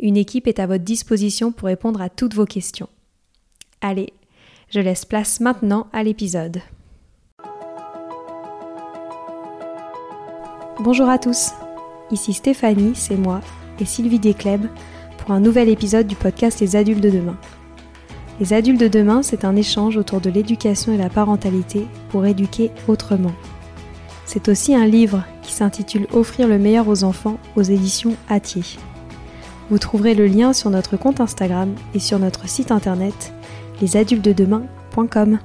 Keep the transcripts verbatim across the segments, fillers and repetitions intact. Une équipe est à votre disposition pour répondre à toutes vos questions. Allez, je laisse place maintenant à l'épisode. Bonjour à tous, ici Stéphanie, c'est moi, et Sylvie d'Esclaibes pour un nouvel épisode du podcast Les Adultes de Demain. Les Adultes de Demain, c'est un échange autour de l'éducation et la parentalité pour éduquer autrement. C'est aussi un livre qui s'intitule « Offrir le meilleur aux enfants » aux éditions Hatier. Vous trouverez le lien sur notre compte Instagram et sur notre site internet les adultes de demain point com.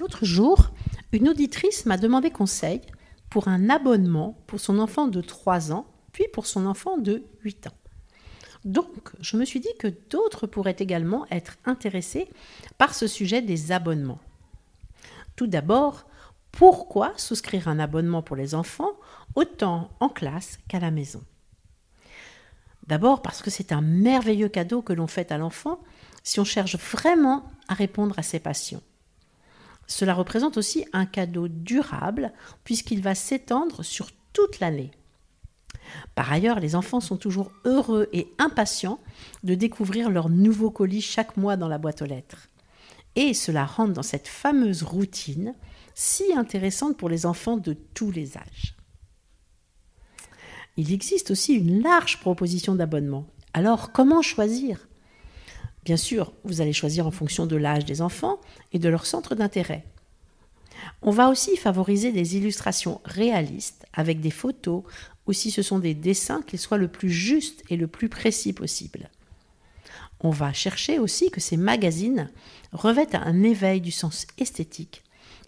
L'autre jour, une auditrice m'a demandé conseil pour un abonnement pour son enfant de trois ans, puis pour son enfant de huit ans. Donc, je me suis dit que d'autres pourraient également être intéressés par ce sujet des abonnements. Tout d'abord, pourquoi souscrire un abonnement pour les enfants, autant en classe qu'à la maison ? D'abord parce que c'est un merveilleux cadeau que l'on fait à l'enfant si on cherche vraiment à répondre à ses passions. Cela représente aussi un cadeau durable puisqu'il va s'étendre sur toute l'année. Par ailleurs, les enfants sont toujours heureux et impatients de découvrir leur nouveau colis chaque mois dans la boîte aux lettres. Et cela rentre dans cette fameuse routine si intéressante pour les enfants de tous les âges. Il existe aussi une large proposition d'abonnement. Alors, comment choisir ? Bien sûr, vous allez choisir en fonction de l'âge des enfants et de leur centre d'intérêt. On va aussi favoriser des illustrations réalistes avec des photos ou si ce sont des dessins, qu'ils soient le plus justes et le plus précis possible. On va chercher aussi que ces magazines revêtent un éveil du sens esthétique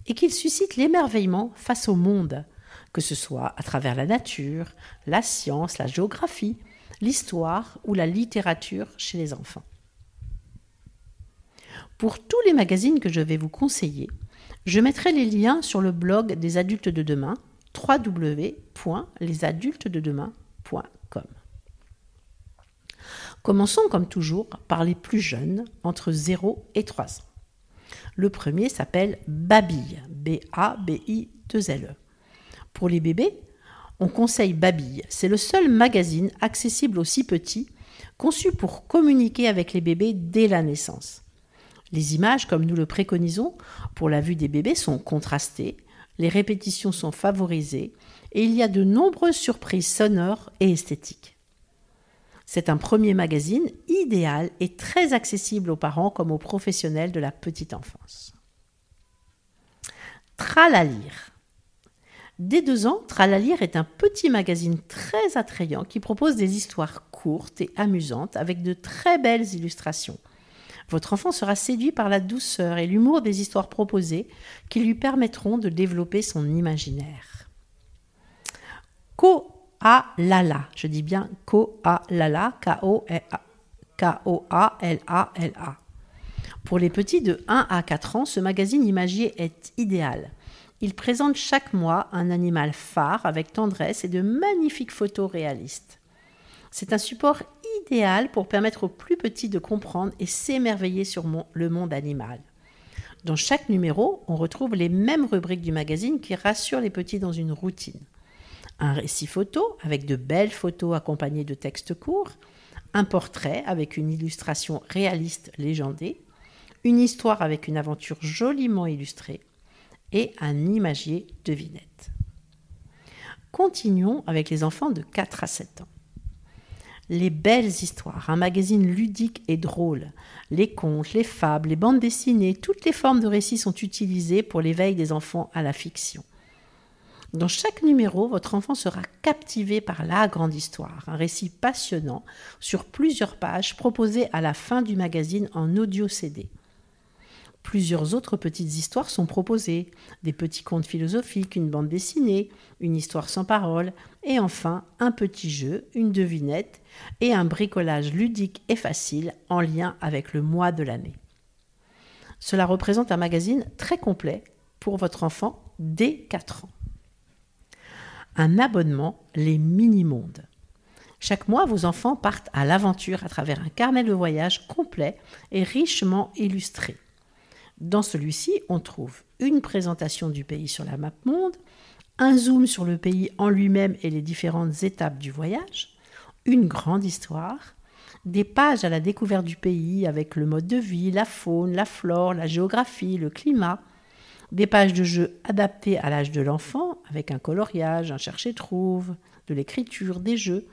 et qu'ils suscitent l'émerveillement face au monde, que ce soit à travers la nature, la science, la géographie, l'histoire ou la littérature chez les enfants. Pour tous les magazines que je vais vous conseiller, je mettrai les liens sur le blog des Adultes de Demain, w w w point les adultes de demain point com. Commençons comme toujours par les plus jeunes, entre zéro et trois ans. Le premier s'appelle Babille, B A B I deux L E. Pour les bébés, on conseille Babille. C'est le seul magazine accessible aux si petits, conçu pour communiquer avec les bébés dès la naissance. Les images, comme nous le préconisons, pour la vue des bébés sont contrastées, les répétitions sont favorisées et il y a de nombreuses surprises sonores et esthétiques. C'est un premier magazine idéal et très accessible aux parents comme aux professionnels de la petite enfance. Tralalire. Dès deux ans, Tralalire est un petit magazine très attrayant qui propose des histoires courtes et amusantes avec de très belles illustrations. Votre enfant sera séduit par la douceur et l'humour des histoires proposées qui lui permettront de développer son imaginaire. Ko-A-L-A-L-A, je dis bien Ko-A-L-A-L-A, K O A L A L A. Pour les petits de un à quatre ans, ce magazine imagier est idéal. Il présente chaque mois un animal phare avec tendresse et de magnifiques photos réalistes. C'est un support idéal pour permettre aux plus petits de comprendre et s'émerveiller sur mon, le monde animal. Dans chaque numéro, on retrouve les mêmes rubriques du magazine qui rassurent les petits dans une routine. Un récit photo avec de belles photos accompagnées de textes courts, un portrait avec une illustration réaliste légendée, une histoire avec une aventure joliment illustrée et un imagier devinette. Continuons avec les enfants de quatre à sept ans. Les belles histoires, un magazine ludique et drôle. Les contes, les fables, les bandes dessinées, toutes les formes de récits sont utilisées pour l'éveil des enfants à la fiction. Dans chaque numéro, votre enfant sera captivé par la grande histoire, un récit passionnant sur plusieurs pages proposé à la fin du magazine en audio C D. Plusieurs autres petites histoires sont proposées, des petits contes philosophiques, une bande dessinée, une histoire sans parole et enfin un petit jeu, une devinette et un bricolage ludique et facile en lien avec le mois de l'année. Cela représente un magazine très complet pour votre enfant dès quatre ans. Un abonnement, les Mini-Mondes. Chaque mois, vos enfants partent à l'aventure à travers un carnet de voyage complet et richement illustré. Dans celui-ci, on trouve une présentation du pays sur la map monde, un zoom sur le pays en lui-même et les différentes étapes du voyage, une grande histoire, des pages à la découverte du pays avec le mode de vie, la faune, la flore, la géographie, le climat, des pages de jeux adaptées à l'âge de l'enfant avec un coloriage, un cherche-trouve, de l'écriture, des jeux,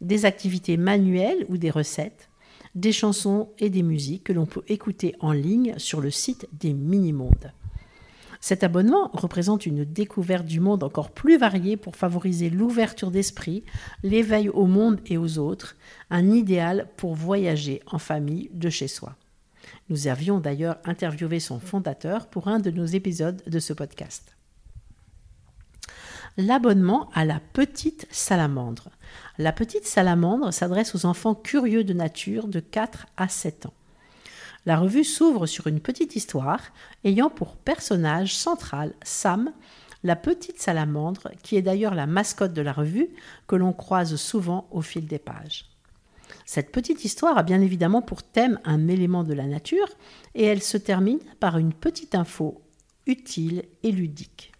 des activités manuelles ou des recettes, des chansons et des musiques que l'on peut écouter en ligne sur le site des Mini-Mondes. Cet abonnement représente une découverte du monde encore plus variée pour favoriser l'ouverture d'esprit, l'éveil au monde et aux autres, un idéal pour voyager en famille de chez soi. Nous avions d'ailleurs interviewé son fondateur pour un de nos épisodes de ce podcast. L'abonnement à La Petite Salamandre. La Petite Salamandre s'adresse aux enfants curieux de nature de quatre à sept ans. La revue s'ouvre sur une petite histoire ayant pour personnage central Sam, la petite salamandre, qui est d'ailleurs la mascotte de la revue que l'on croise souvent au fil des pages. Cette petite histoire a bien évidemment pour thème un élément de la nature et elle se termine par une petite info utile et ludique.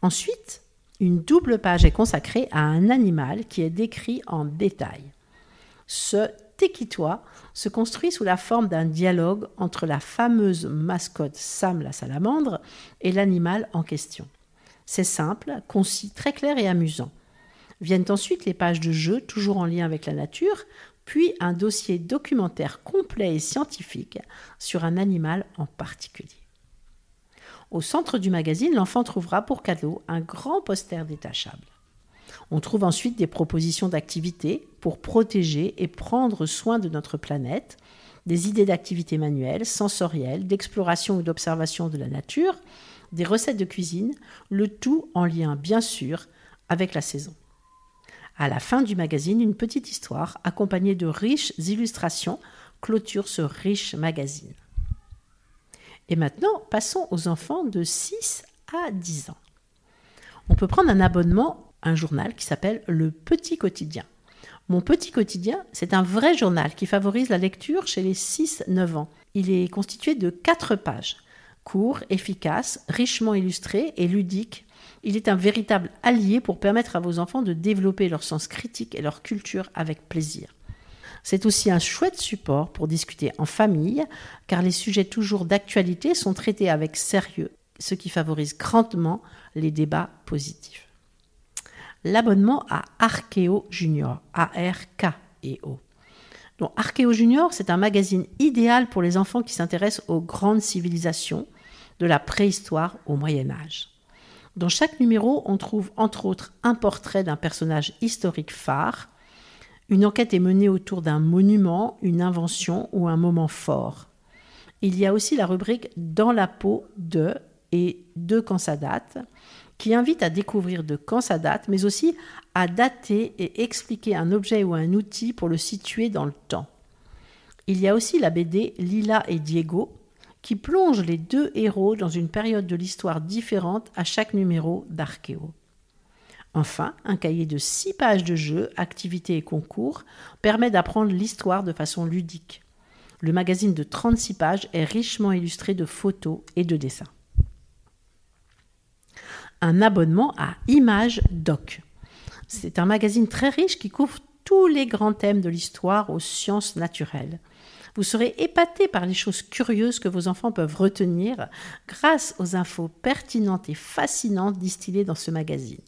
Ensuite, une double page est consacrée à un animal qui est décrit en détail. Ce téquitois se construit sous la forme d'un dialogue entre la fameuse mascotte Sam la salamandre et l'animal en question. C'est simple, concis, très clair et amusant. Viennent ensuite les pages de jeu, toujours en lien avec la nature, puis un dossier documentaire complet et scientifique sur un animal en particulier. Au centre du magazine, l'enfant trouvera pour cadeau un grand poster détachable. On trouve ensuite des propositions d'activités pour protéger et prendre soin de notre planète, des idées d'activités manuelles, sensorielles, d'exploration ou d'observation de la nature, des recettes de cuisine, le tout en lien bien sûr avec la saison. À la fin du magazine, une petite histoire accompagnée de riches illustrations clôture ce riche magazine. Et maintenant, passons aux enfants de six à dix ans. On peut prendre un abonnement à un journal qui s'appelle Le Petit Quotidien. Mon Petit Quotidien, c'est un vrai journal qui favorise la lecture chez les six neuf ans. Il est constitué de quatre pages, court, efficace, richement illustré et ludique. Il est un véritable allié pour permettre à vos enfants de développer leur sens critique et leur culture avec plaisir. C'est aussi un chouette support pour discuter en famille, car les sujets toujours d'actualité sont traités avec sérieux, ce qui favorise grandement les débats positifs. L'abonnement à Archéo Junior, A R K E O. Donc, Archéo Junior, c'est un magazine idéal pour les enfants qui s'intéressent aux grandes civilisations, de la préhistoire au Moyen-Âge. Dans chaque numéro, on trouve entre autres un portrait d'un personnage historique phare. Une enquête est menée autour d'un monument, une invention ou un moment fort. Il y a aussi la rubrique « Dans la peau de » et « De quand ça date » qui invite à découvrir de quand ça date, mais aussi à dater et expliquer un objet ou un outil pour le situer dans le temps. Il y a aussi la B D « Lila et Diego » qui plonge les deux héros dans une période de l'histoire différente à chaque numéro d'Archéo. Enfin, un cahier de six pages de jeux, activités et concours permet d'apprendre l'histoire de façon ludique. Le magazine de trente-six pages est richement illustré de photos et de dessins. Un abonnement à Images Doc. C'est un magazine très riche qui couvre tous les grands thèmes de l'histoire aux sciences naturelles. Vous serez épaté par les choses curieuses que vos enfants peuvent retenir grâce aux infos pertinentes et fascinantes distillées dans ce magazine.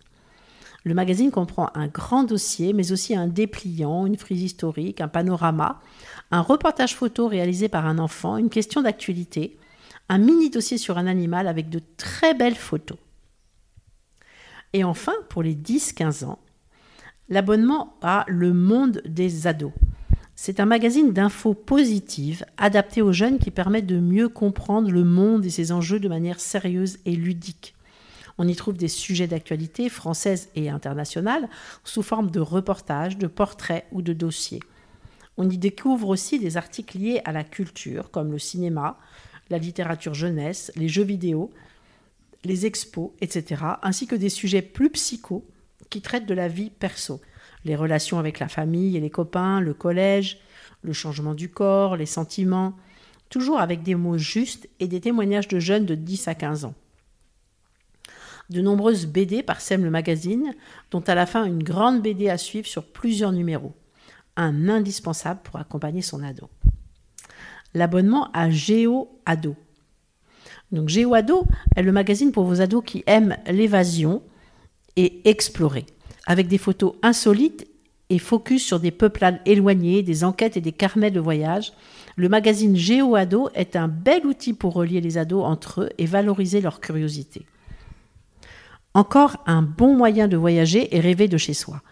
Le magazine comprend un grand dossier, mais aussi un dépliant, une frise historique, un panorama, un reportage photo réalisé par un enfant, une question d'actualité, un mini-dossier sur un animal avec de très belles photos. Et enfin, pour les dix à quinze ans, l'abonnement à Le Monde des Ados. C'est un magazine d'infos positives adapté aux jeunes qui permet de mieux comprendre le monde et ses enjeux de manière sérieuse et ludique. On y trouve des sujets d'actualité française et internationale sous forme de reportages, de portraits ou de dossiers. On y découvre aussi des articles liés à la culture comme le cinéma, la littérature jeunesse, les jeux vidéo, les expos, et cetera, ainsi que des sujets plus psychos qui traitent de la vie perso, les relations avec la famille et les copains, le collège, le changement du corps, les sentiments, toujours avec des mots justes et des témoignages de jeunes de dix à quinze ans. De nombreuses B D parsèment le magazine, dont à la fin une grande B D à suivre sur plusieurs numéros, un indispensable pour accompagner son ado. L'abonnement à Géo Ado. Donc Géo Ado est le magazine pour vos ados qui aiment l'évasion et explorer, avec des photos insolites et focus sur des peuplades éloignées, des enquêtes et des carnets de voyage. Le magazine Géo Ado est un bel outil pour relier les ados entre eux et valoriser leur curiosité. Encore un bon moyen de voyager et rêver de chez soi.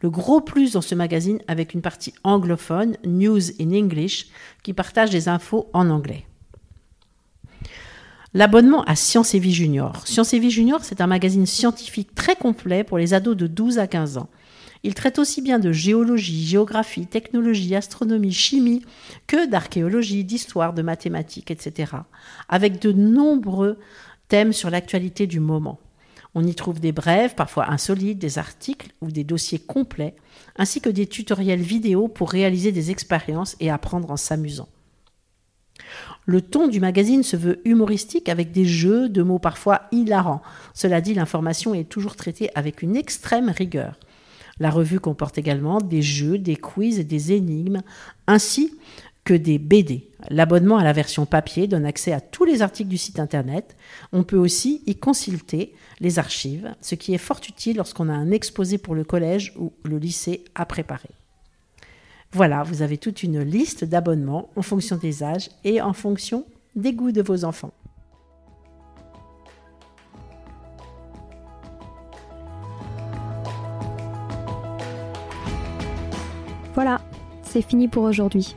Le gros plus dans ce magazine avec une partie anglophone, News in English, qui partage des infos en anglais. L'abonnement à Science et Vie Junior. Science et Vie Junior, c'est un magazine scientifique très complet pour les ados de douze à quinze ans. Il traite aussi bien de géologie, géographie, technologie, astronomie, chimie que d'archéologie, d'histoire, de mathématiques, et cetera, avec de nombreux thèmes sur l'actualité du moment. On y trouve des brèves, parfois insolites, des articles ou des dossiers complets, ainsi que des tutoriels vidéo pour réaliser des expériences et apprendre en s'amusant. Le ton du magazine se veut humoristique avec des jeux de mots parfois hilarants. Cela dit, l'information est toujours traitée avec une extrême rigueur. La revue comporte également des jeux, des quiz et des énigmes, ainsi que des B D. L'abonnement à la version papier donne accès à tous les articles du site internet. On peut aussi y consulter les archives, ce qui est fort utile lorsqu'on a un exposé pour le collège ou le lycée à préparer. Voilà, vous avez toute une liste d'abonnements en fonction des âges et en fonction des goûts de vos enfants. Voilà, c'est fini pour aujourd'hui.